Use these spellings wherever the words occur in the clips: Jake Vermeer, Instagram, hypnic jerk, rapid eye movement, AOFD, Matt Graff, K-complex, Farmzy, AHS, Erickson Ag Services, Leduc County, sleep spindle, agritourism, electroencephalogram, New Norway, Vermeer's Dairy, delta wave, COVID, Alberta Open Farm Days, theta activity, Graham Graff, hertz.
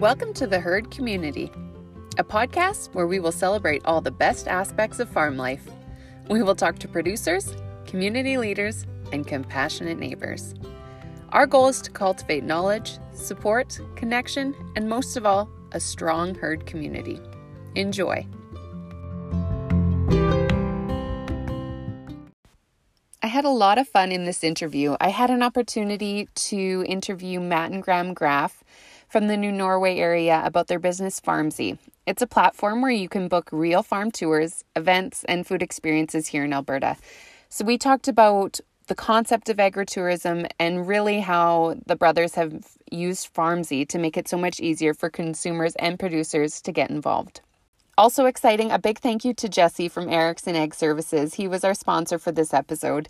Welcome to The Herd Community, a podcast where we will celebrate all the best aspects of farm life. We will talk to producers, community leaders, and compassionate neighbors. Our goal is to cultivate knowledge, support, connection, and most of all, a strong herd community. Enjoy. I had a lot of fun in this interview. I had an opportunity to interview Matt and Graham Graff from the New Norway area about their business Farmzy. It's a platform where you can book real farm tours, events, and food experiences here in Alberta. So we talked about the concept of agritourism and really how the brothers have used Farmzy to make it so much easier for consumers and producers to get involved. Also exciting, a big thank you to Jesse from Erickson Ag Services. He was our sponsor for this episode.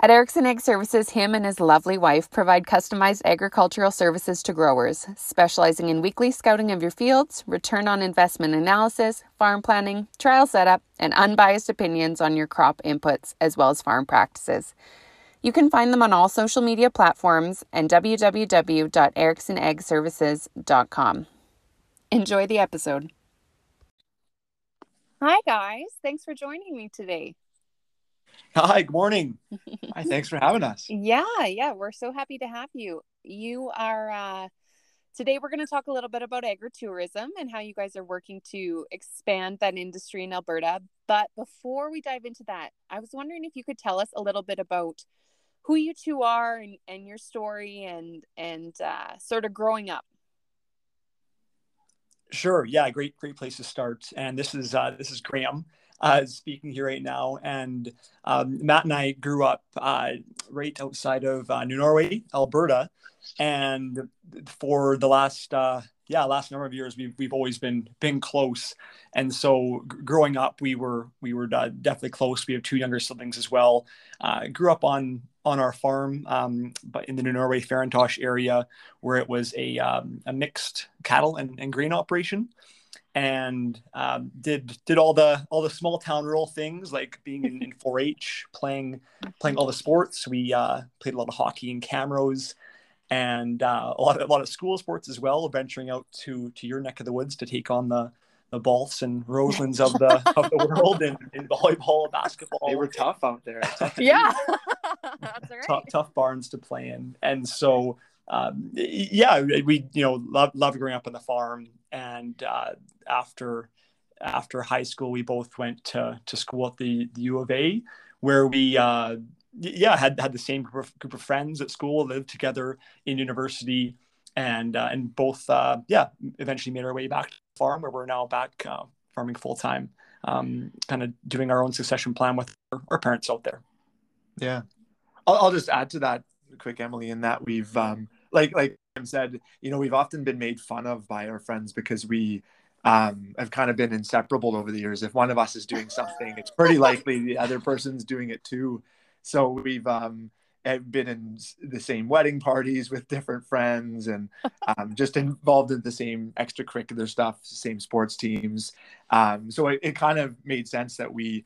At Erickson Ag Services, him and his lovely wife provide customized agricultural services to growers, specializing in weekly scouting of your fields, return on investment analysis, farm planning, trial setup, and unbiased opinions on your crop inputs, as well as farm practices. You can find them on all social media platforms and www.ericksonagservices.com. Enjoy the episode. Hi, guys. Thanks for joining me today. Hi, good morning. Hi, thanks for having us. Yeah, we're so happy to have you. You are, today we're going to talk a little bit about agritourism and how you guys are working to expand that industry in Alberta. But before we dive into that, I was wondering if you could tell us a little bit about who you two are and your story and sort of growing up. Sure. Yeah, great place to start. And this is Graham. Speaking here right now, and Matt and I grew up right outside of New Norway, Alberta, and for the last number of years, we've always been close. And so, growing up, we were definitely close. We have two younger siblings as well. Grew up on our farm, but in the New Norway Farintosh area, where it was a mixed cattle and grain operation. And did all the small town rural things like being in 4-H, playing all the sports. We played a lot of hockey and cameros, and a lot of school sports as well. Venturing out to your neck of the woods to take on the Balts and Roselands of the world in volleyball, basketball. They were tough out there. Yeah, that's right. Tough barns to play in, and so. We love growing up on the farm, and after high school we both went to school at the U of A, where we had the same group of friends at school, lived together in university, and both eventually made our way back to the farm, where we're now back farming full time, kind of doing our own succession plan with our parents out there. Yeah, I'll just add to that quick, Emily, in that we've like Tim said, we've often been made fun of by our friends because we have kind of been inseparable over the years. If one of us is doing something, it's pretty likely the other person's doing it too. So we've been in the same wedding parties with different friends, and just involved in the same extracurricular stuff, same sports teams. So it kind of made sense that we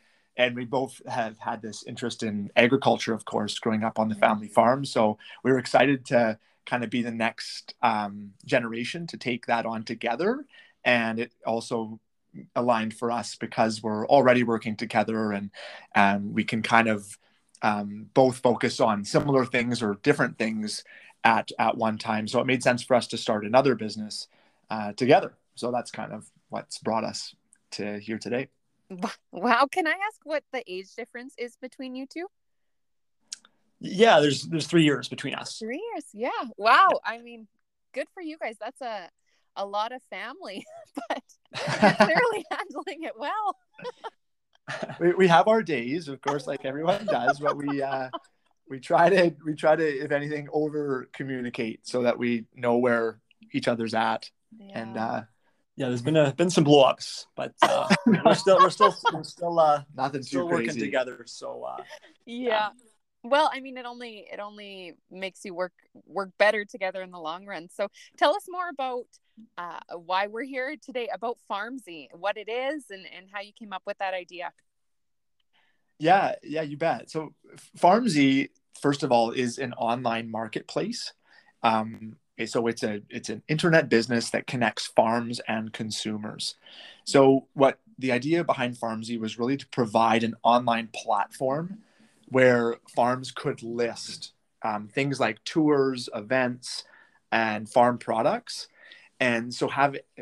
both have had this interest in agriculture, of course, growing up on the family farm. So we were excited to kind of be the next generation to take that on together. And it also aligned for us because we're already working together, and we can kind of both focus on similar things or different things at one time. So it made sense for us to start another business together. So that's kind of what's brought us to here today. Wow. Can I ask what the age difference is between you two? Yeah, there's 3 years between us. 3 years. Yeah. Wow. Yeah. I mean, good for you guys. That's a lot of family, but you're clearly handling it well. We have our days, of course, like everyone does, but we try to, if anything, over communicate so that we know where each other's at. Yeah. And, there's been some blow-ups, but we're still nothing still working crazy. Together. So yeah. Well, I mean, it only makes you work better together in the long run. So tell us more about why we're here today, about Farmzy, what it is, and how you came up with that idea. Yeah, you bet. So Farmzy, first of all, is an online marketplace. So it's an internet business that connects farms and consumers. So what the idea behind Farmzy was really to provide an online platform where farms could list things like tours, events, and farm products. And so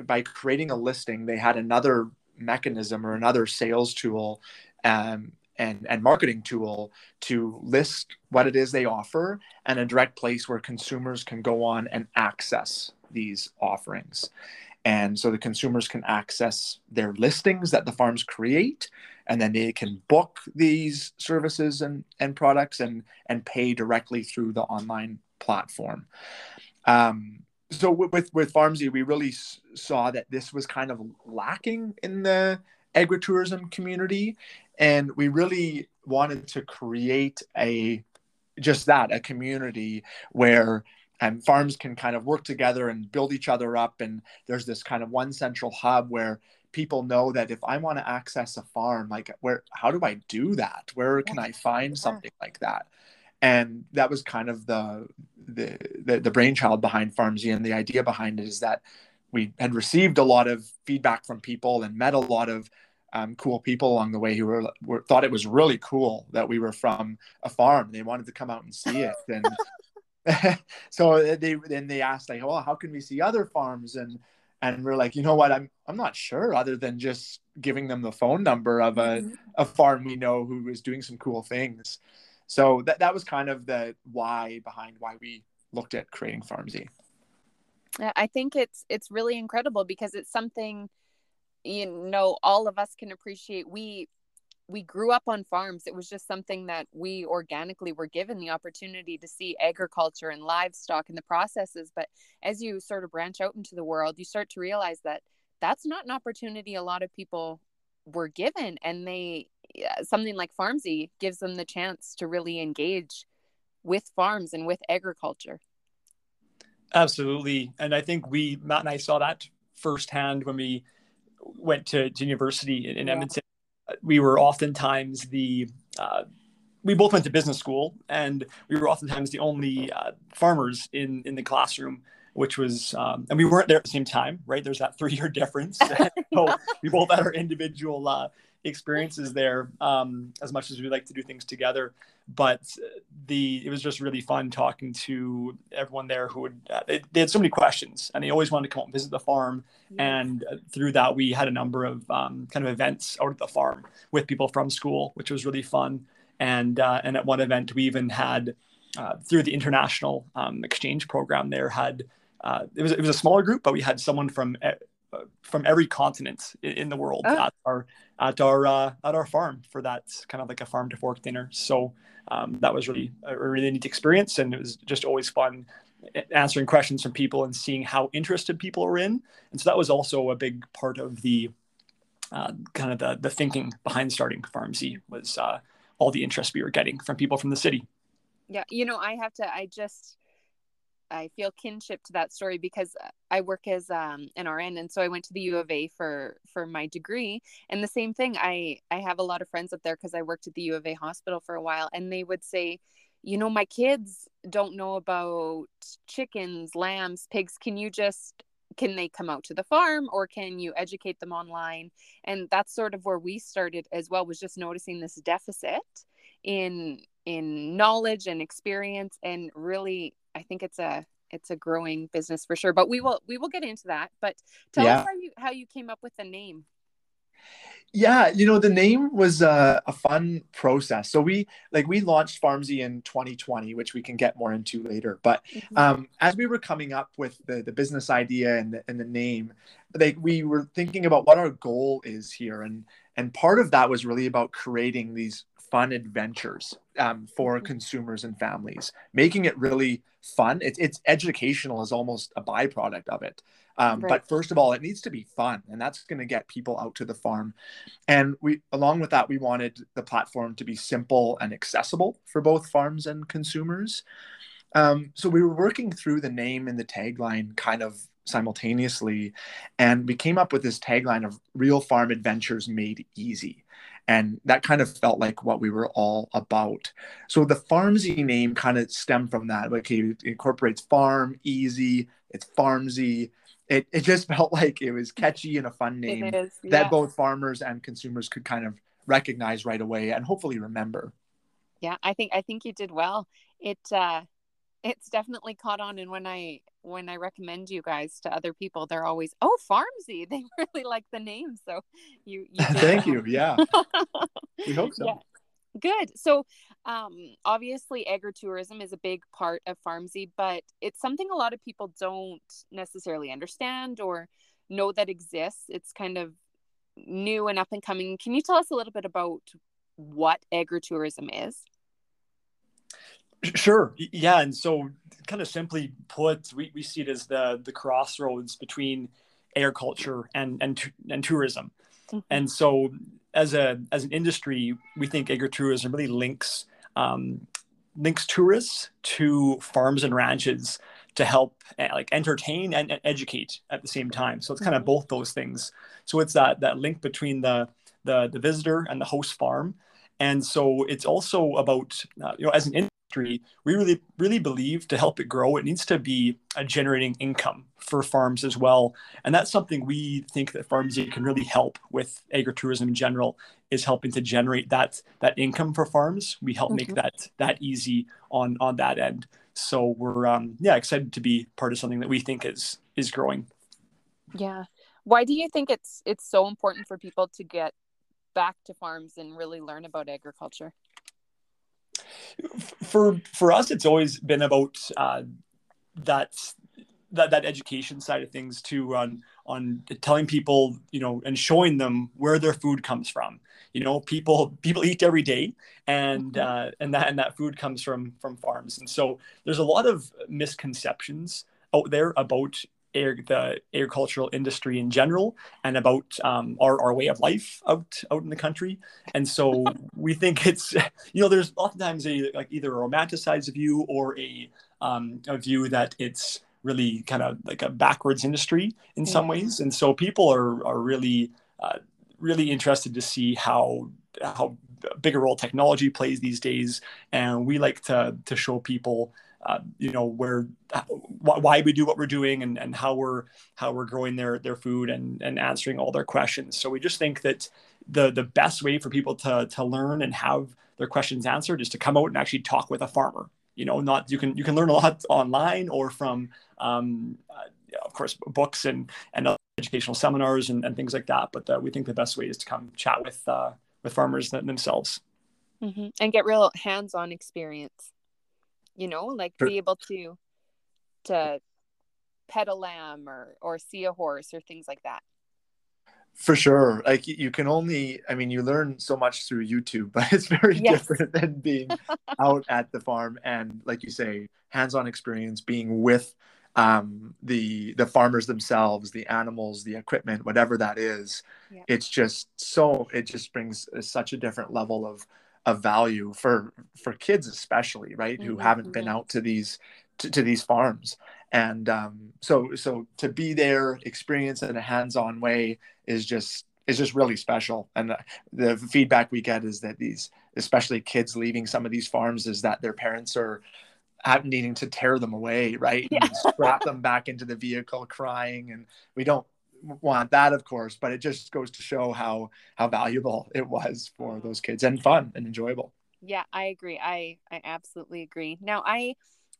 by creating a listing, they had another mechanism or another sales tool and marketing tool to list what it is they offer and a direct place where consumers can go on and access these offerings. And so the consumers can access their listings that the farms create, and then they can book these services and products and pay directly through the online platform. So with Farmzy, we really saw that this was kind of lacking in the agritourism community. And we really wanted to create a community where farms can kind of work together and build each other up. And there's this kind of one central hub where people know that if I want to access a farm, how do I do that? Where can I find something like that? And that was kind of the brainchild behind Farmzy. And the idea behind it is that we had received a lot of feedback from people and met a lot of cool people along the way who thought it was really cool that we were from a farm. They wanted to come out and see it. And so they asked, like, "Oh, how can we see other farms?" And we're like, you know what? I'm not sure, other than just giving them the phone number of a farm we know who is doing some cool things. So that was kind of the why behind why we looked at creating Farmzy. I think it's really incredible because it's something, you know, all of us can appreciate. We grew up on farms. It was just something that we organically were given the opportunity to see agriculture and livestock and the processes. But as you sort of branch out into the world, you start to realize that that's not an opportunity a lot of people were given. And something like Farmzy gives them the chance to really engage with farms and with agriculture. Absolutely. And I think Matt and I saw that firsthand when we went to university in Edmonton. We were oftentimes we both went to business school, and we were oftentimes the only farmers in the classroom, which was, and we weren't there at the same time, right? There's that 3-year difference. So we both had our individual experiences there, as much as we like to do things together. But it was just really fun talking to everyone there who would, they had so many questions, and they always wanted to come out and visit the farm. And through that, we had a number of kind of events out at the farm with people from school, which was really fun. And at one event, we even had, through the international exchange program there, it was a smaller group, but we had someone from every continent in the world at our farm for that kind of like a farm to fork dinner. So that was really a really neat experience, and it was just always fun answering questions from people and seeing how interested people are in. And so that was also a big part of the kind of the thinking behind starting Farmzy was all the interest we were getting from people from the city. Yeah, you know, I feel kinship to that story because I work as an RN. And so I went to the U of A for my degree, and the same thing. I have a lot of friends up there because I worked at the U of A hospital for a while, and they would say, you know, my kids don't know about chickens, lambs, pigs. Can they come out to the farm, or can you educate them online? And that's sort of where we started as well, was just noticing this deficit in knowledge and experience. And really, I think it's a growing business for sure, but we will get into that. But tell us how you came up with the name. Yeah. You know, the name was a fun process. So we launched Farmzy in 2020, which we can get more into later. But as we were coming up with the business idea and the name, we were thinking about what our goal is here. And part of that was really about creating these fun adventures for consumers and families, making it really fun. It's educational is almost a byproduct of it. But first of all, it needs to be fun, and that's going to get people out to the farm. And along with that, we wanted the platform to be simple and accessible for both farms and consumers. So we were working through the name and the tagline kind of simultaneously, and we came up with this tagline of real farm adventures made easy. And that kind of felt like what we were all about. So the Farmzy name kind of stemmed from that. Okay, it incorporates farm, easy, it's Farmzy. It just felt like it was catchy and a fun name that both farmers and consumers could kind of recognize right away and hopefully remember. Yeah, I think you did well. It's definitely caught on. And when I recommend you guys to other people, they're always, oh, Farmzy. They really like the name. So you thank you. Yeah. We hope so. Yeah. Good. So obviously agritourism is a big part of Farmzy, but it's something a lot of people don't necessarily understand or know that exists. It's kind of new and up and coming. Can you tell us a little bit about what agritourism is? Sure. Yeah. And so kind of simply put, we see it as the crossroads between agriculture and tourism. Mm-hmm. And so as an industry, we think agritourism really links tourists to farms and ranches to help like entertain and educate at the same time. So it's kind of both those things. So it's that link between the visitor and the host farm. And so it's also about, as an industry, we really believe to help it grow, it needs to be a generating income for farms as well. And that's something we think that Farmzy can really help with. Agritourism in general is helping to generate that income for farms. We help make that easy on that end. So we're excited to be part of something that we think is growing. Yeah. Why do you think it's so important for people to get back to farms and really learn about agriculture? For us, it's always been about that education side of things too, on telling people, and showing them where their food comes from. People eat every day, and that food comes from farms. And so there's a lot of misconceptions out there about the agricultural industry in general and about our way of life out in the country. And so we think it's, there's oftentimes either a romanticized view or a view that it's really kind of like a backwards industry in some ways. And so people are really interested to see how big a role technology plays these days. And we like to show people why we do what we're doing and how we're growing their food and answering all their questions. So we just think that the best way for people to learn and have their questions answered is to come out and actually talk with a farmer. You can learn a lot online or from of course books and other educational seminars and things like that. But we think the best way is to come chat with farmers themselves. Mm-hmm. And get real hands-on experience. Sure. Be able to pet a lamb or see a horse or things like that. For sure. Like you can only, you learn so much through YouTube, but it's very different than being out at the farm. And like you say, hands-on experience, being with the farmers themselves, the animals, the equipment, whatever that is. Yeah. It just brings such a different level of value for kids especially, right? Mm-hmm. Who haven't been out to these farms. And so to be there, experience in a hands-on way is just really special. And the feedback we get is that these, especially kids leaving some of these farms, is that their parents are needing to tear them away, right? Yeah. And strap them back into the vehicle crying. And we don't want that, of course, but it just goes to show how valuable it was for those kids, and fun and enjoyable. Yeah, I agree. I absolutely agree. Now, I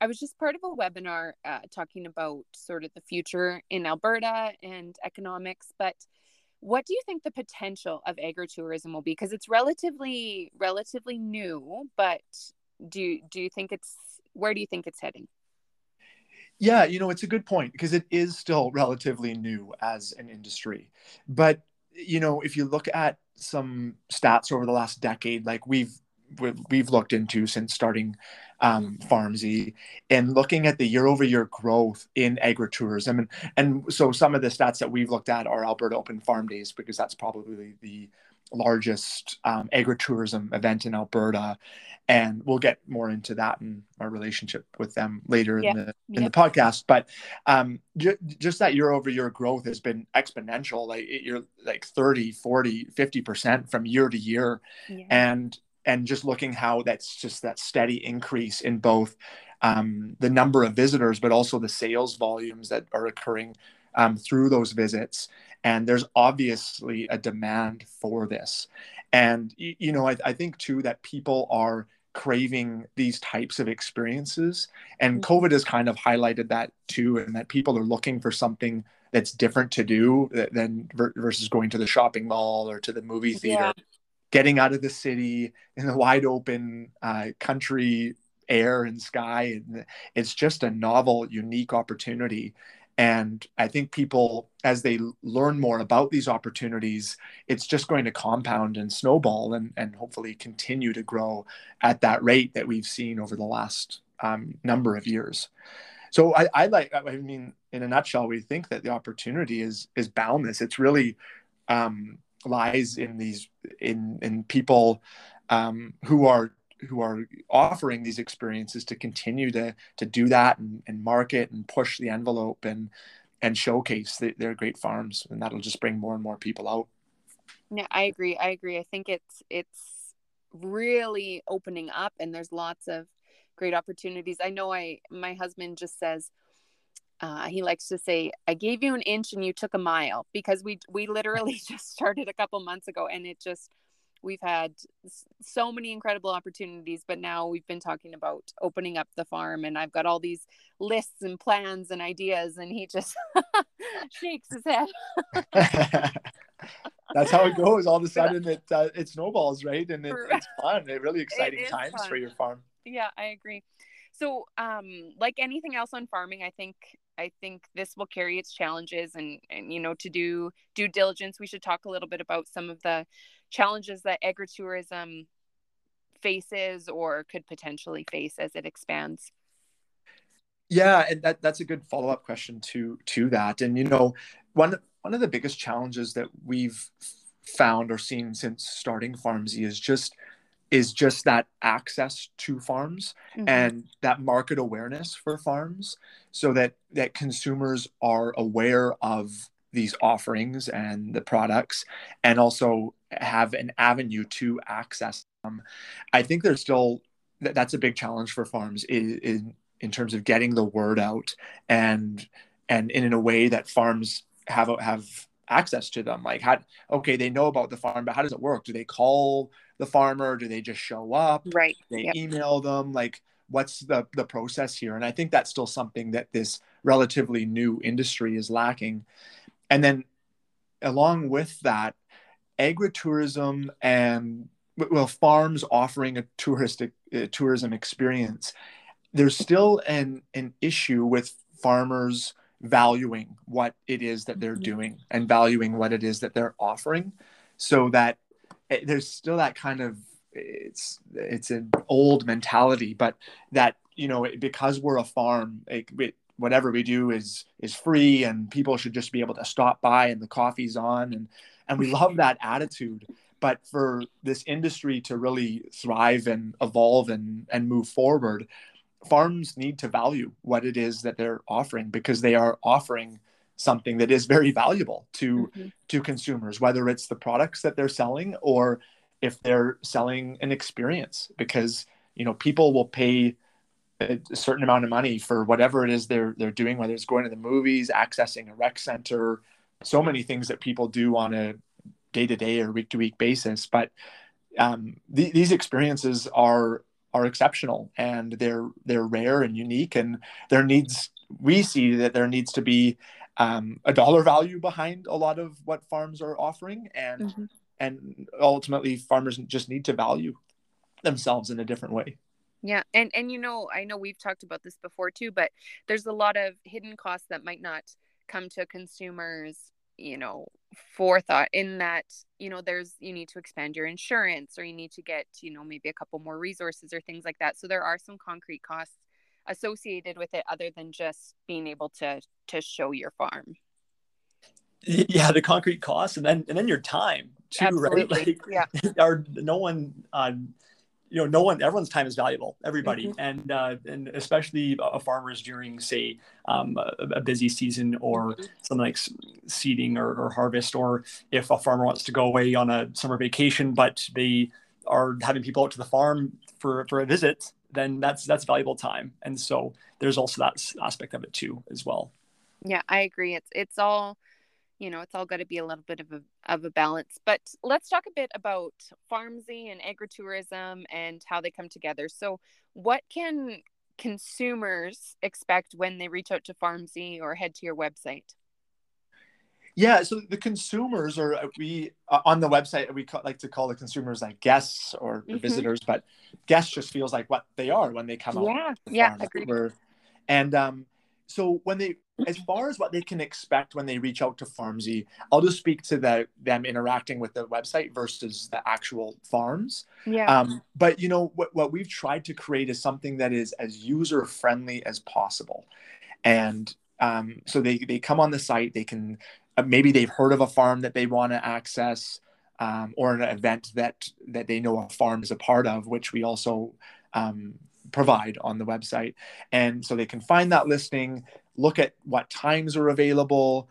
was just part of a webinar talking about sort of the future in Alberta and economics, but what do you think the potential of agritourism will be? Because it's relatively new, but do you think where do you think it's heading? Yeah, it's a good point because it is still relatively new as an industry. But, if you look at some stats over the last decade, like we've looked into since starting Farmzy, and looking at the year-over-year growth in agritourism. And so some of the stats that we've looked at are Alberta Open Farm Days, because that's probably the largest agritourism event in Alberta. And we'll get more into that and our relationship with them later in the podcast. But just that year-over-year growth has been exponential. Like you're like 30, 40, 50% from year to year. Yeah. And just looking how that's just that steady increase in both the number of visitors, but also the sales volumes that are occurring through those visits. And there's obviously a demand for this. And, you know, I think too, that people are craving these types of experiences. And COVID has kind of highlighted that too, and that people are looking for something that's different to do than versus going to the shopping mall or to the movie theater. Yeah. Getting out of the city in the wide open country air and sky. And it's just a novel, unique opportunity. And I think people, as they learn more about these opportunities, it's just going to compound and snowball and hopefully continue to grow at that rate that we've seen over the last number of years. So in a nutshell, we think that the opportunity is boundless. It's really lies in these in people who are offering these experiences to continue to do that and market and push the envelope and showcase their great farms, and that'll just bring more and more people out. Yeah, I agree. I think it's really opening up, and there's lots of great opportunities. I know my husband just says, he likes to say, I gave you an inch and you took a mile, because we literally just started a couple months ago, and it just, we've had so many incredible opportunities, but now we've been talking about opening up the farm, and I've got all these lists and plans and ideas, and he just shakes his head. That's how it goes. All of a sudden it snowballs, right? And it's fun. They're really exciting times for your farm. Yeah, I agree. So like anything else on farming, I think this will carry its challenges, and you know, to do due diligence, we should talk a little bit about some of the challenges that agritourism faces or could potentially face as it expands. Yeah, and that's a good follow-up question to that. And you know, one of the biggest challenges that we've found or seen since starting Farmzy is just that access to farms and that market awareness for farms, so that consumers are aware of these offerings and the products, and also have an avenue to access them. I think there's still, that's a big challenge for farms in terms of getting the word out and in a way that farms have access to them. Like, they know about the farm, but how does it work? Do they call the farmer? Do they just show up? Right. They email them? Like, what's the process here? And I think that's still something that this relatively new industry is lacking. And then along with that, agritourism and farms offering a tourism experience, there's still an issue with farmers valuing what it is that they're doing and valuing what it is that they're offering, so that there's still that kind of, it's an old mentality, but that, you know, because we're a farm, whatever we do is free, and people should just be able to stop by and the coffee's on, and we love that attitude. But for this industry to really thrive and evolve and move forward, farms need to value what it is that they're offering, because they are offering something that is very valuable to consumers, whether it's the products that they're selling or if they're selling an experience, because, you know, people will pay a certain amount of money for whatever it is they're doing, whether it's going to the movies, accessing a rec center, so many things that people do on a day-to-day or week-to-week basis. But these experiences are exceptional, and they're rare and unique, and there needs to be a dollar value behind a lot of what farms are offering, and ultimately farmers just need to value themselves in a different way. Yeah. And you know, I know we've talked about this before too, but there's a lot of hidden costs that might not come to consumers, you know, forethought, in that, you know, you need to expand your insurance, or you need to get, you know, maybe a couple more resources or things like that. So there are some concrete costs associated with it other than just being able to show your farm. Yeah, the concrete costs, and then your time too, absolutely. Right? Like, yeah. No one, everyone's time is valuable, everybody. Mm-hmm. And especially farmers during, say, a busy season or mm-hmm. something like seeding or harvest, or if a farmer wants to go away on a summer vacation, but they are having people out to the farm for a visit, then that's valuable time. And so there's also that aspect of it too, as well. Yeah, I agree. It's all, it's all got to be a little bit of a balance. But let's talk a bit about Farmzy and agritourism and how they come together. So what can consumers expect when they reach out to Farmzy or head to your website? Yeah, so the consumers on the website, we like to call the consumers like guests or mm-hmm. visitors, but guests just feels like what they are when they come out. Yeah, agreed. And so when they, as far as what they can expect when they reach out to Farmzy, I'll just speak to them interacting with the website versus the actual farms. Yeah. But what we've tried to create is something that is as user friendly as possible, and so they come on the site, they can. Maybe they've heard of a farm that they want to access, or an event that they know a farm is a part of, which we also provide on the website. And so they can find that listing, look at what times are available,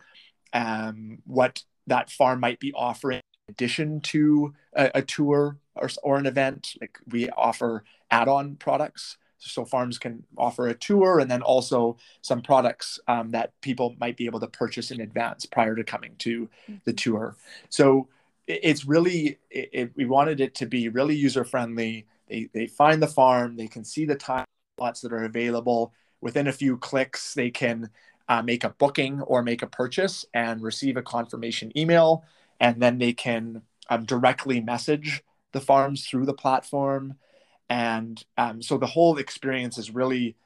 what that farm might be offering in addition to a tour or an event. Like we offer add-on products. So farms can offer a tour and then also some products that people might be able to purchase in advance prior to coming to the tour. So we wanted it to be really user-friendly. They find the farm, they can see the time slots that are available. Within a few clicks, they can make a booking or make a purchase and receive a confirmation email. And then they can directly message the farms through the platform. And so the whole experience is really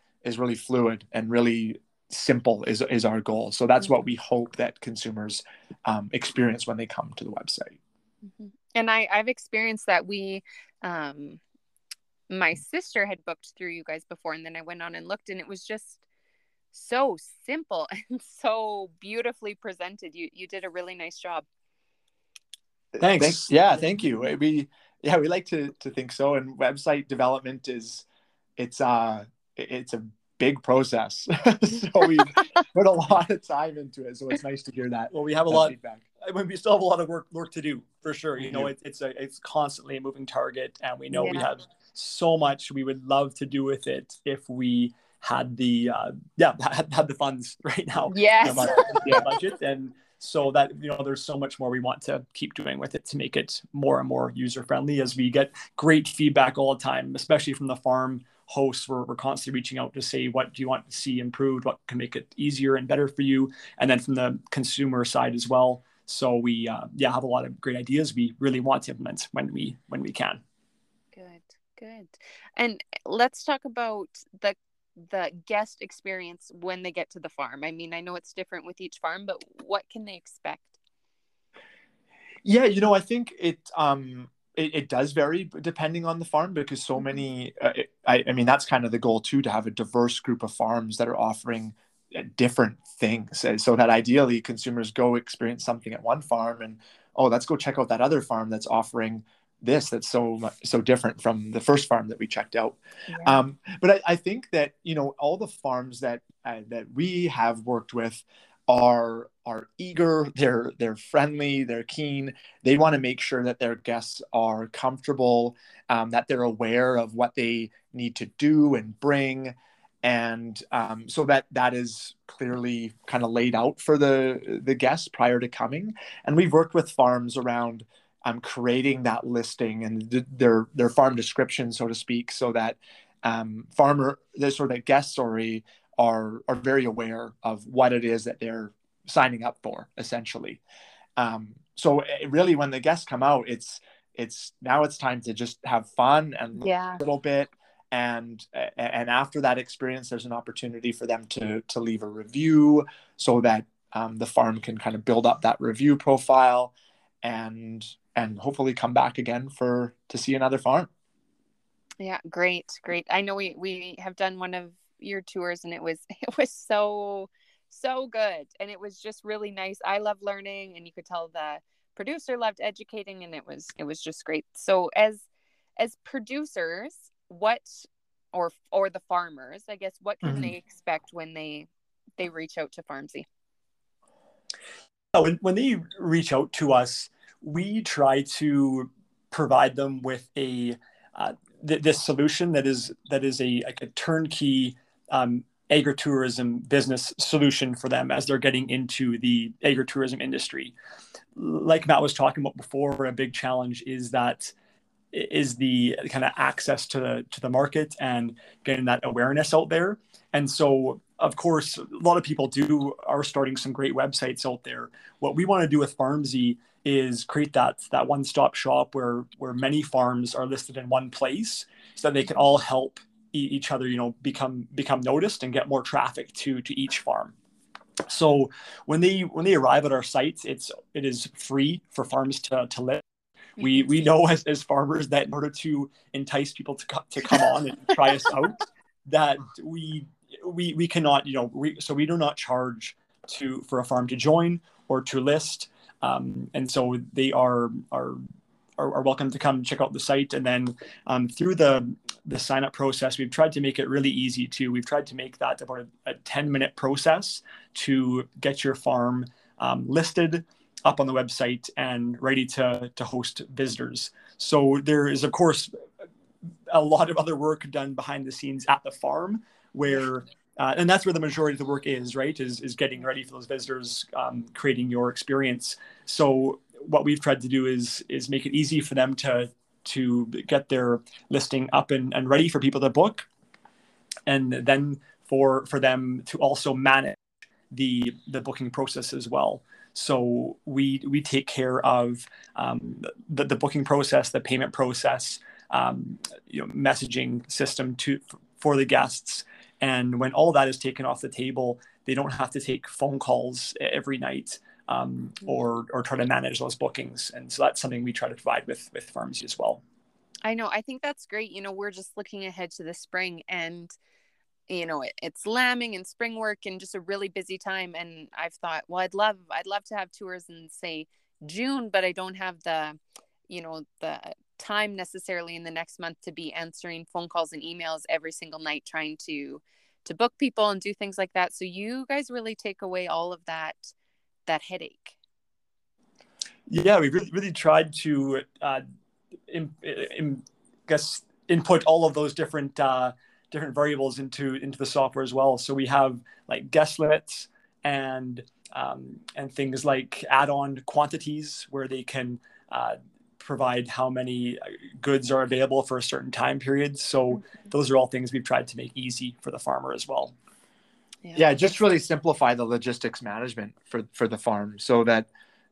fluid and really simple is our goal. So that's mm-hmm. what we hope that consumers experience when they come to the website. Mm-hmm. And I've experienced that. We, my sister had booked through you guys before, and then I went on and looked, and it was just so simple and so beautifully presented. You did a really nice job. Thanks. Yeah, thank you. We like to think so. And website development it's a big process. So we put a lot of time into it. So it's nice to hear that. Well, we have a lot of feedback. We still have a lot of work to do for sure. It's constantly a moving target, and we know we have so much we would love to do with it if we had the had the funds right now. Yes. Budget and. So that, there's so much more we want to keep doing with it to make it more and more user-friendly, as we get great feedback all the time, especially from the farm hosts. We're constantly reaching out to say, what do you want to see improved? What can make it easier and better for you? And then from the consumer side as well. So we have a lot of great ideas we really want to implement when we can. Good. And let's talk about the guest experience when they get to the farm. I mean, I know it's different with each farm, but what can they expect? Yeah, I think it does vary depending on the farm, because so many, that's kind of the goal too, to have a diverse group of farms that are offering different things. And so that ideally consumers go experience something at one farm and, let's go check out that other farm that's offering this that's so different from the first farm that we checked out. Yeah. But I think that all the farms that we have worked with are eager, they're friendly, they're keen, they want to make sure that their guests are comfortable, that they're aware of what they need to do and bring, and so that is clearly kind of laid out for the guests prior to coming. And we've worked with farms around creating that listing and their farm description, so to speak, so that guests are very aware of what it is that they're signing up for, essentially. So really, when the guests come out, it's now it's time to just have fun and a little bit, and after that experience, there's an opportunity for them to leave a review, so that the farm can kind of build up that review profile and hopefully come back again to see another farm. Yeah, great. I know we have done one of your tours, and it was so good, and it was just really nice. I love learning, and you could tell the producer, loved educating, and it was just great. So as producers, what or the farmers, I guess, what can they expect when they reach out to Farmzy? When they reach out to us, we try to provide them with this solution that is a turnkey agritourism business solution for them as they're getting into the agritourism industry. Like Matt was talking about before, a big challenge is the kind of access to the market and getting that awareness out there. And so, of course, a lot of people are starting some great websites out there. What we want to do with Farmzy is create that one-stop shop where many farms are listed in one place, so that they can all help each other, become noticed and get more traffic to each farm. So when they arrive at our sites, it is free for farms to list. We know as farmers that in order to entice people to come on and try us out, that we cannot, so we do not charge for a farm to join or to list. And so they are welcome to come check out the site. And then through the sign-up process, we've tried to make it really easy too. We've tried to make that about a 10-minute process to get your farm listed, up on the website, and ready to host visitors. So there is, of course, a lot of other work done behind the scenes at the farm, where and that's where the majority of the work is, right? Is getting ready for those visitors, creating your experience. So what we've tried to do is make it easy for them to get their listing up and ready for people to book, and then for them to also manage the booking process as well. So we take care of the booking process, the payment process, messaging system for the guests. And when all that is taken off the table, they don't have to take phone calls every night or try to manage those bookings. And so that's something we try to provide with Farmzy as well. I know. I think that's great. We're just looking ahead to the spring, and it's lambing and spring work and just a really busy time. And I've thought, well, I'd love to have tours in, say, June, but I don't have the time necessarily in the next month to be answering phone calls and emails every single night, trying to book people and do things like that. So you guys really take away all of that headache. Yeah, we really tried to, input all of those different variables into the software as well. So we have like guest limits and things like add-on quantities, where they can provide how many goods are available for a certain time period. So those are all things we've tried to make easy for the farmer as well. Yeah, just really simplify the logistics management for the farm, so that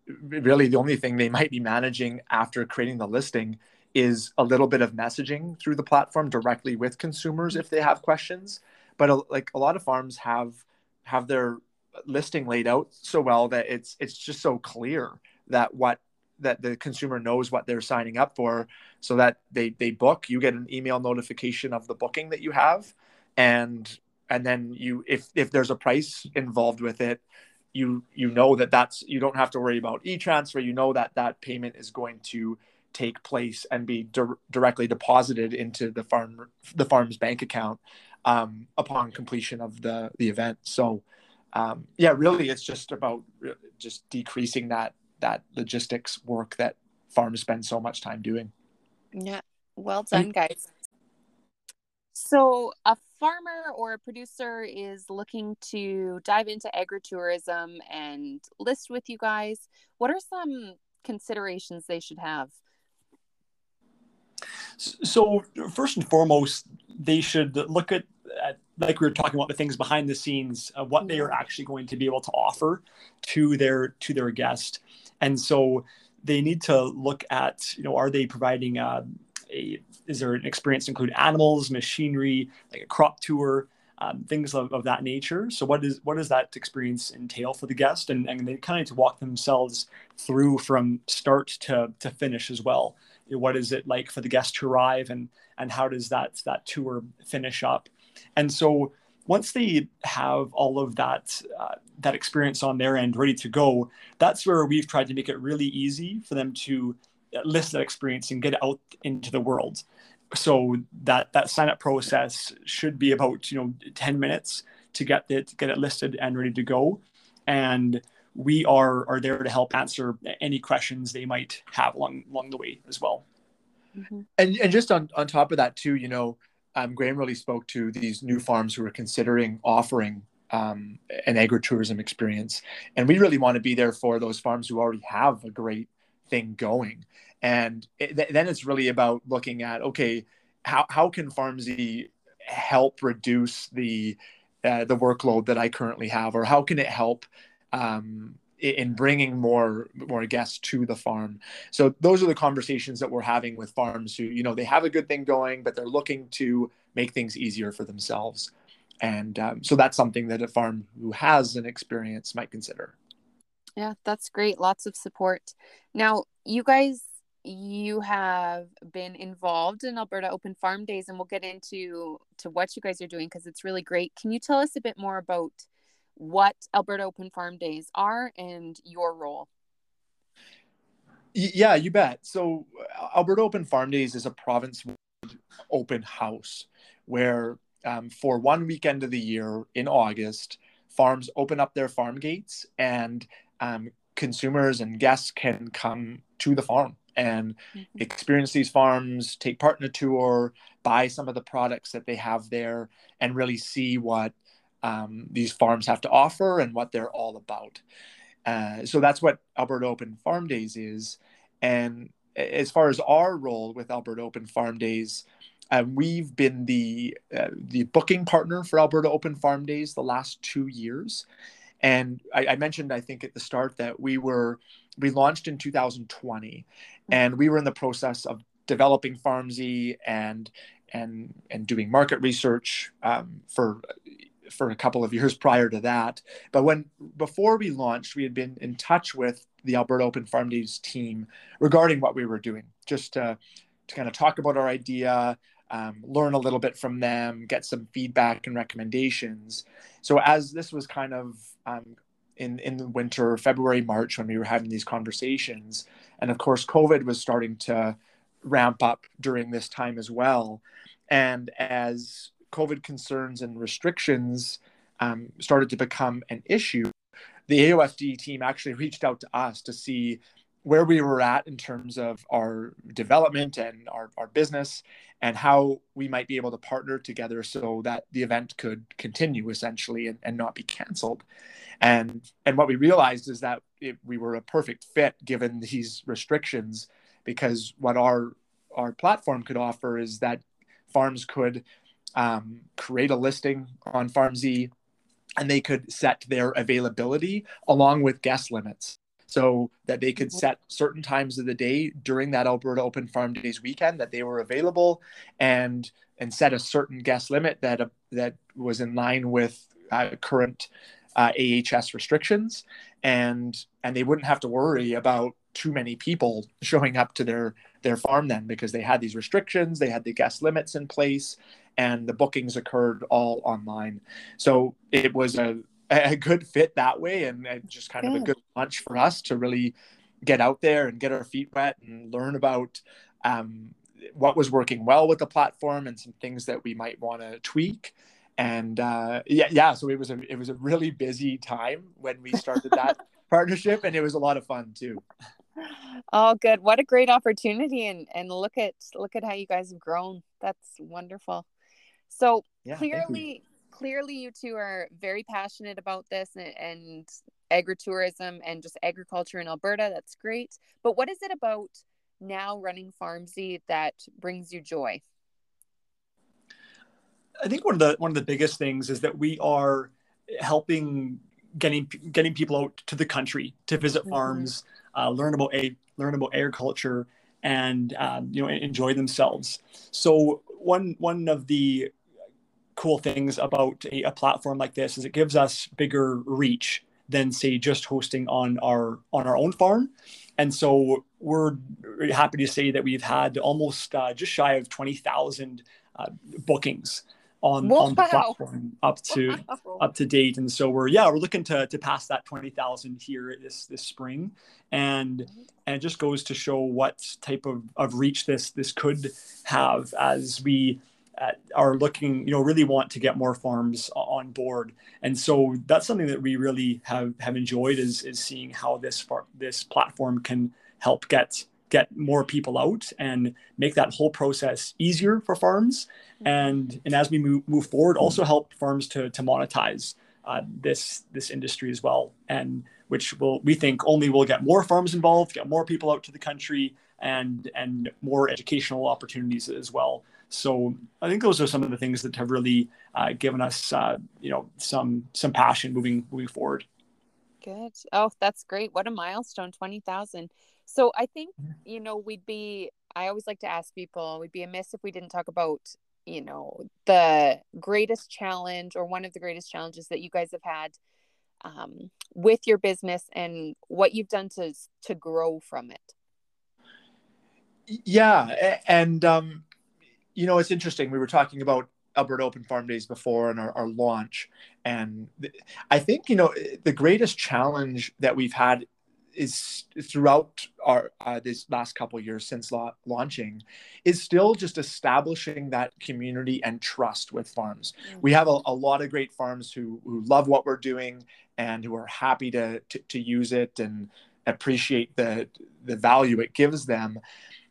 really the only thing they might be managing after creating the listing is a little bit of messaging through the platform directly with consumers if they have questions. But a lot of farms have their listing laid out so well that it's just so clear that the consumer knows what they're signing up for, so that they book, you get an email notification of the booking that you have, and then if there's a price involved with it, you know that's, you don't have to worry about e-transfer. You know that payment is going to take place and be directly deposited into the farm's bank account upon completion of the event. So really, it's just about just decreasing that logistics work that farms spend so much time doing. Yeah, well done, guys. So a farmer or a producer is looking to dive into agritourism and list with you guys. What are some considerations they should have? So first and foremost, they should look at like we were talking about, the things behind the scenes of what they are actually going to be able to offer to their guest. And so they need to look at, are they providing is there an experience to include animals, machinery, like a crop tour, things of that nature. So what does that experience entail for the guest? And they kind of need to walk themselves through from start to finish as well. What is it like for the guest to arrive, and how does that tour finish up? And so once they have all of that that experience on their end ready to go, that's where we've tried to make it really easy for them to list that experience and get it out into the world. So that sign up process should be about 10 minutes to get it listed and ready to go. And we are there to help answer any questions they might have along the way as well. Mm-hmm. And just on top of that too, Graham really spoke to these new farms who are considering offering an agritourism experience. And we really want to be there for those farms who already have a great thing going. And then it's really about looking at, okay, how can Farmzy help reduce the workload that I currently have, or how can it help in bringing more guests to the farm? So those are the conversations that we're having with farms who, they have a good thing going, but they're looking to make things easier for themselves. And so that's something that a farm who has an experience might consider. Yeah, that's great. Lots of support. Now, you guys, you have been involved in Alberta Open Farm Days, and we'll get into what you guys are doing because it's really great. Can you tell us a bit more about what Alberta Open Farm Days are and your role? Yeah, you bet. So Alberta Open Farm Days is a province-wide open house where for one weekend of the year in August, farms open up their farm gates and consumers and guests can come to the farm and experience these farms, take part in a tour, buy some of the products that they have there, and really see what these farms have to offer and what they're all about. So that's what Alberta Open Farm Days is. And as far as our role with Alberta Open Farm Days, we've been the booking partner for Alberta Open Farm Days the last 2 years. And I mentioned, I think at the start, that we launched in 2020, and we were in the process of developing Farmzy and doing market research for a couple of years prior to that. But before we launched, we had been in touch with the Alberta Open Farm Days team regarding what we were doing, just to kind of talk about our idea, learn a little bit from them, get some feedback and recommendations. So as this was kind of in the winter, February, March, when we were having these conversations, and of course, COVID was starting to ramp up during this time as well. And as COVID concerns and restrictions started to become an issue, the AOFD team actually reached out to us to see where we were at in terms of our development and our business and how we might be able to partner together so that the event could continue essentially and not be canceled. And what we realized is that we were a perfect fit given these restrictions, because what our platform could offer is that farms could create a listing on Farmzy and they could set their availability along with guest limits, so that they could set certain times of the day during that Alberta Open Farm Days weekend that they were available, and set a certain guest limit that was in line with current AHS restrictions, and they wouldn't have to worry about too many people showing up to their farm then, because they had these restrictions, they had the guest limits in place, and the bookings occurred all online. So it was a good fit that way, and just kind of a good launch for us to really get out there and get our feet wet and learn about what was working well with the platform and some things that we might want to tweak. And so it was a really busy time when we started that partnership, and it was a lot of fun too. Oh, good! What a great opportunity, and look at how you guys have grown. That's wonderful. So Clearly, you two are very passionate about this and agritourism and just agriculture in Alberta. That's great. But what is it about now running Farmzy that brings you joy? I think one of the biggest things is that we are helping getting people out to the country to visit farms, learn about agriculture, and enjoy themselves. So one of the cool things about a platform like this is it gives us bigger reach than, say, just hosting on our own farm. And so we're happy to say that we've had almost just shy of 20,000 bookings on the platform up to date. And so we're looking to pass that 20,000 here this spring. And it just goes to show what type of reach this could have as we are looking, really want to get more farms on board. And so that's something that we really have enjoyed is seeing how this platform can help get more people out and make that whole process easier for farms. And as we move forward, also help farms to monetize this industry as well. And which we think will get more farms involved, get more people out to the country and more educational opportunities as well. So I think those are some of the things that have really given us, some passion moving forward. Good. Oh, that's great. What a milestone, 20,000. So I think, I always like to ask people, we'd be amiss if we didn't talk about, the greatest challenge or one of the greatest challenges that you guys have had with your business and what you've done to grow from it. Yeah. And, it's interesting. We were talking about Alberta Open Farm Days before and our launch. And I think, the greatest challenge that we've had is throughout our this last couple of years since launching is still just establishing that community and trust with farms. Mm-hmm. We have a lot of great farms who love what we're doing and who are happy to use it and appreciate the value it gives them.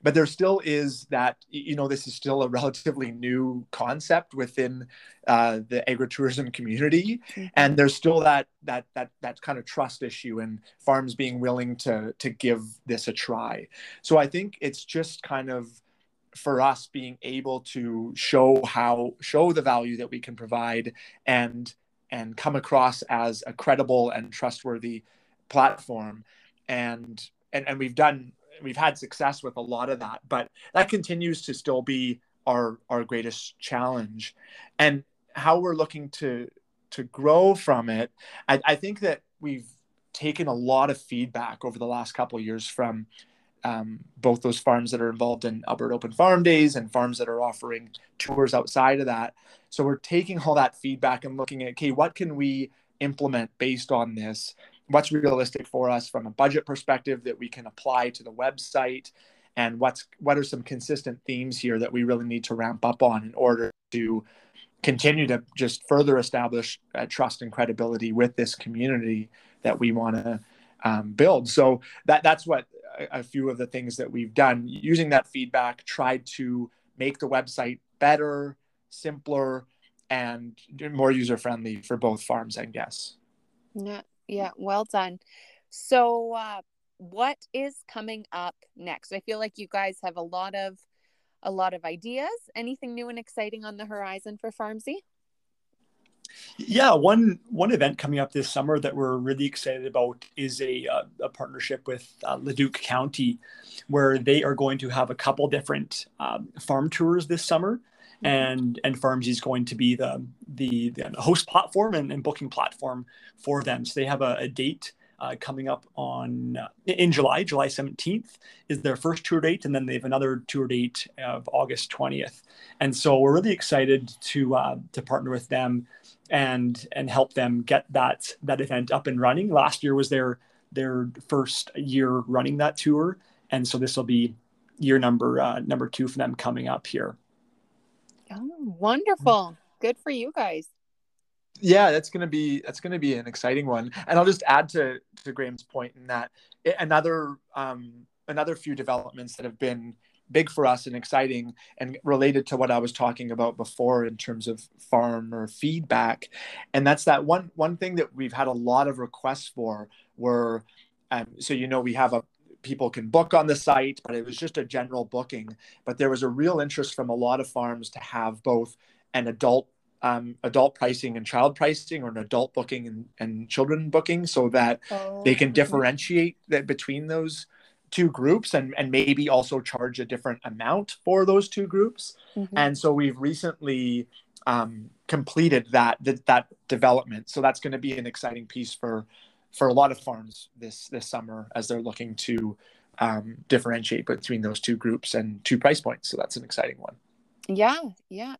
But there still is that, this is still a relatively new concept within the agritourism community. And there's still that kind of trust issue and farms being willing to give this a try. So I think it's just kind of for us being able to show the value that we can provide and come across as a credible and trustworthy platform. And we've had success with a lot of that, but that continues to still be our greatest challenge. And how we're looking to grow from it, I think that we've taken a lot of feedback over the last couple of years from both those farms that are involved in Alberta Open Farm Days and farms that are offering tours outside of that. So we're taking all that feedback and looking at, okay, what can we implement based on this? What's realistic for us from a budget perspective that we can apply to the website, and what are some consistent themes here that we really need to ramp up on in order to continue to just further establish trust and credibility with this community that we want to build. So that's what a few of the things that we've done, using that feedback, tried to make the website better, simpler, and more user-friendly for both farms and guests. Yeah. Yeah, well done. So what is coming up next? I feel like you guys have a lot of ideas. Anything new and exciting on the horizon for Farmzy? Yeah, one event coming up this summer that we're really excited about is a partnership with Leduc County, where they are going to have a couple different farm tours this summer. And Farmzy is going to be the host platform and booking platform for them. So they have a date coming up in July 17th is their first tour date. And then they have another tour date of August 20th. And so we're really excited to partner with them and help them get that event up and running. Last year was their first year running that tour. And so this will be year number 2 for them coming up here. Oh, wonderful. Good for you guys. Yeah, that's going to be an exciting one. And I'll just add to Graham's point in that another few developments that have been big for us and exciting and related to what I was talking about before in terms of farmer feedback. And that's that one thing that we've had a lot of requests for were, we have people can book on the site, but it was just a general booking. But there was a real interest from a lot of farms to have both an adult pricing and child pricing, or an adult booking and children booking, so that they can differentiate that between those two groups and maybe also charge a different amount for those two groups. Mm-hmm. And so we've recently completed that development. So that's going to be an exciting piece for a lot of farms this summer as they're looking to differentiate between those two groups and two price points. So that's an exciting one. Yeah.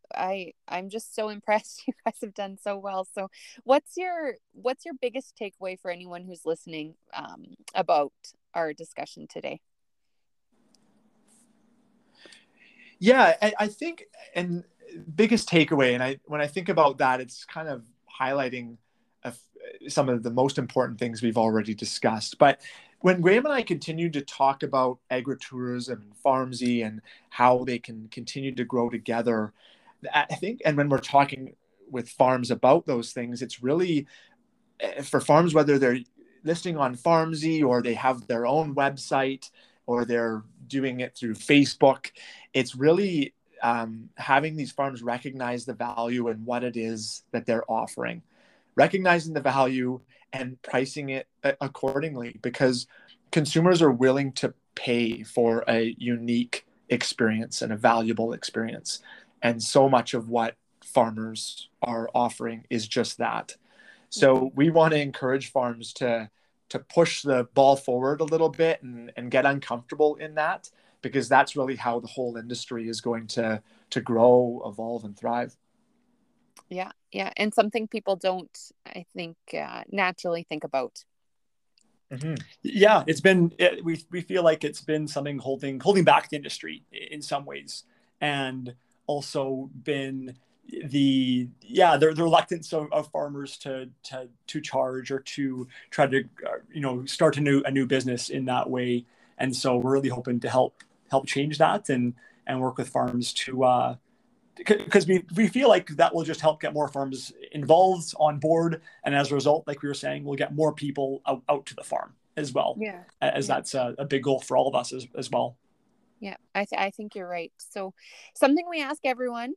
I'm just so impressed. You guys have done so well. So what's your biggest takeaway for anyone who's listening about our discussion today? Yeah, I think, and biggest takeaway, and when I think about that, it's kind of highlighting some of the most important things we've already discussed. But when Graham and I continued to talk about agritourism and Farmzy and how they can continue to grow together, I think, and when we're talking with farms about those things, it's really for farms, whether they're listing on Farmzy or they have their own website or they're doing it through Facebook, it's really having these farms recognize the value and what it is that they're offering. Recognizing the value and pricing it accordingly, because consumers are willing to pay for a unique experience and a valuable experience. And so much of what farmers are offering is just that. So we want to encourage farms to push the ball forward a little bit and get uncomfortable in that, because that's really how the whole industry is going to grow, evolve, and thrive. Yeah. And something people don't, I think, naturally think about. Mm-hmm. Yeah, it's been, we feel like it's been something holding back the industry in some ways, and also been the reluctance of farmers to charge or to try to, start a new business in that way. And so we're really hoping to help change that and work with farms to, because we feel like that will just help get more farms involved, on board, and as a result, like we were saying, we'll get more people out to the farm as well. Yeah, as that's a big goal for all of us as well. Yeah, I think you're right. So, something we ask everyone: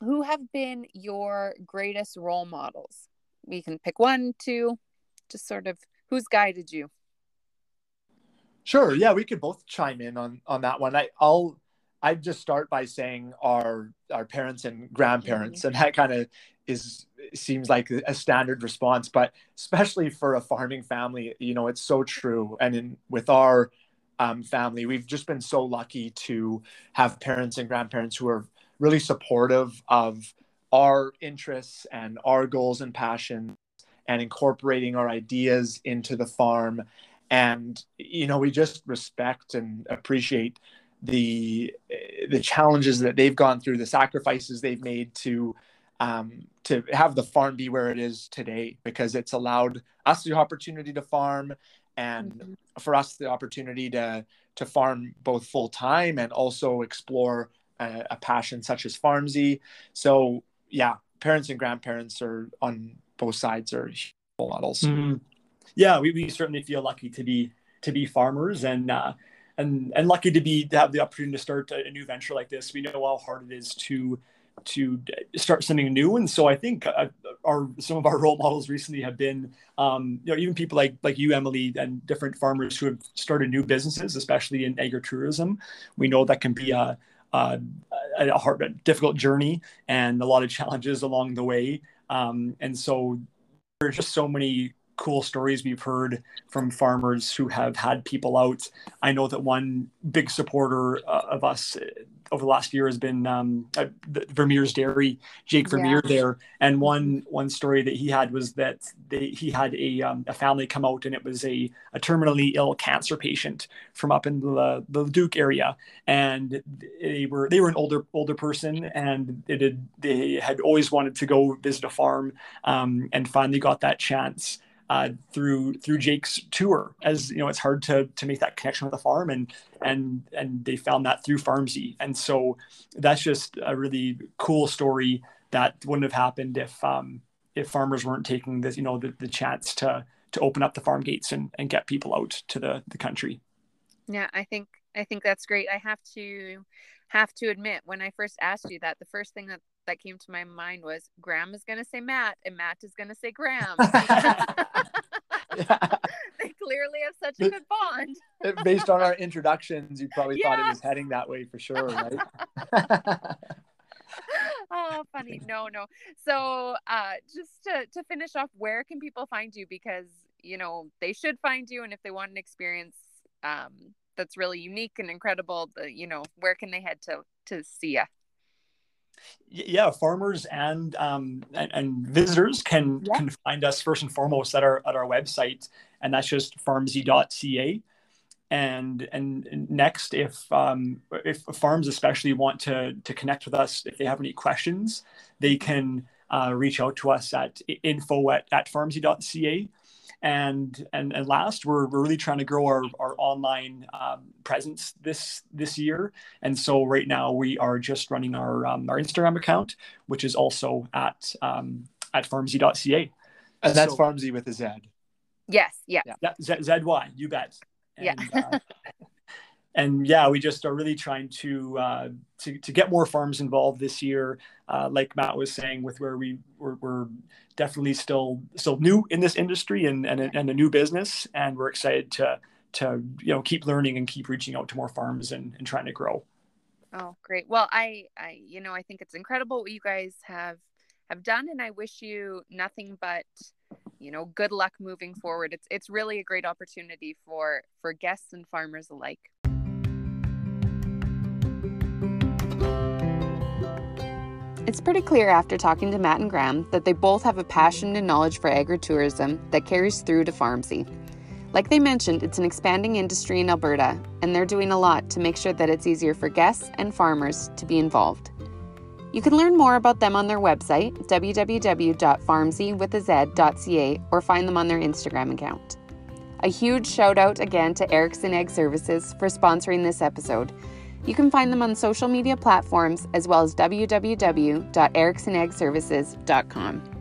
who have been your greatest role models? We can pick one, two, just sort of who's guided you. Sure. Yeah, we could both chime in on that one. I'd just start by saying our parents and grandparents, mm-hmm. and that kind of seems like a standard response, but especially for a farming family, it's so true. And with our family, we've just been so lucky to have parents and grandparents who are really supportive of our interests and our goals and passions, and incorporating our ideas into the farm. And, we just respect and appreciate the challenges that they've gone through, the sacrifices they've made to have the farm be where it is today, because it's allowed us the opportunity to farm, and mm-hmm. for us the opportunity to farm both full time and also explore a passion such as Farmzy. So yeah, parents and grandparents are on both sides are role models. Mm-hmm. Yeah, we certainly feel lucky to be farmers and lucky to have the opportunity to start a new venture like this. We know how hard it is to start something new, and so I think some of our role models recently have been, even people like you, Emily, and different farmers who have started new businesses, especially in agritourism. We know that can be a hard, a difficult journey and a lot of challenges along the way, and so there are just so many cool stories we've heard from farmers who have had people out. I know that one big supporter of us over the last year has been Vermeer's Dairy, Jake Vermeer there. And one story that he had was that he had a family come out, and it was a terminally ill cancer patient from up in the Leduc area. And they were an older person, and they had always wanted to go visit a farm, and finally got that chance through Jake's tour. As you know, it's hard to make that connection with the farm, and they found that through Farmzy. And so that's just a really cool story that wouldn't have happened if farmers weren't taking this, the chance to open up the farm gates and get people out to the country. Yeah, I think that's great. I have to admit, when I first asked you that, the first thing that came to my mind was Graham is going to say Matt, and Matt is going to say Graham. They clearly have such a good bond. Based on our introductions, you probably thought it was heading that way for sure, right? Oh, funny. No. So just to finish off, where can people find you? Because, they should find you. And if they want an experience that's really unique and incredible, where can they head to see you? Yeah, farmers and visitors can find us first and foremost at our website, and that's just farmzy.ca. And next, if farms especially want to connect with us, if they have any questions, they can reach out to us at info@farmzy.ca. And last, we're really trying to grow our online presence this year. And so right now we are just running our Instagram account, which is also at farmzy.ca. And that's Farmzy with a Z. Yes. Yeah. ZY. You bet. And, and yeah, we just are really trying to get more farms involved this year. Like Matt was saying, with where we're definitely still new in this industry and a new business, and we're excited to keep learning and keep reaching out to more farms and trying to grow. Oh, great! Well, I think it's incredible what you guys have done, and I wish you nothing but good luck moving forward. It's really a great opportunity for guests and farmers alike. It's pretty clear after talking to Matt and Graham that they both have a passion and knowledge for agritourism that carries through to Farmzy. Like they mentioned, it's an expanding industry in Alberta, and they're doing a lot to make sure that it's easier for guests and farmers to be involved. You can learn more about them on their website, www.farmzy.ca, or find them on their Instagram account. A huge shout out again to Erickson Ag Services for sponsoring this episode. You can find them on social media platforms as well as www.ericksonagservices.com.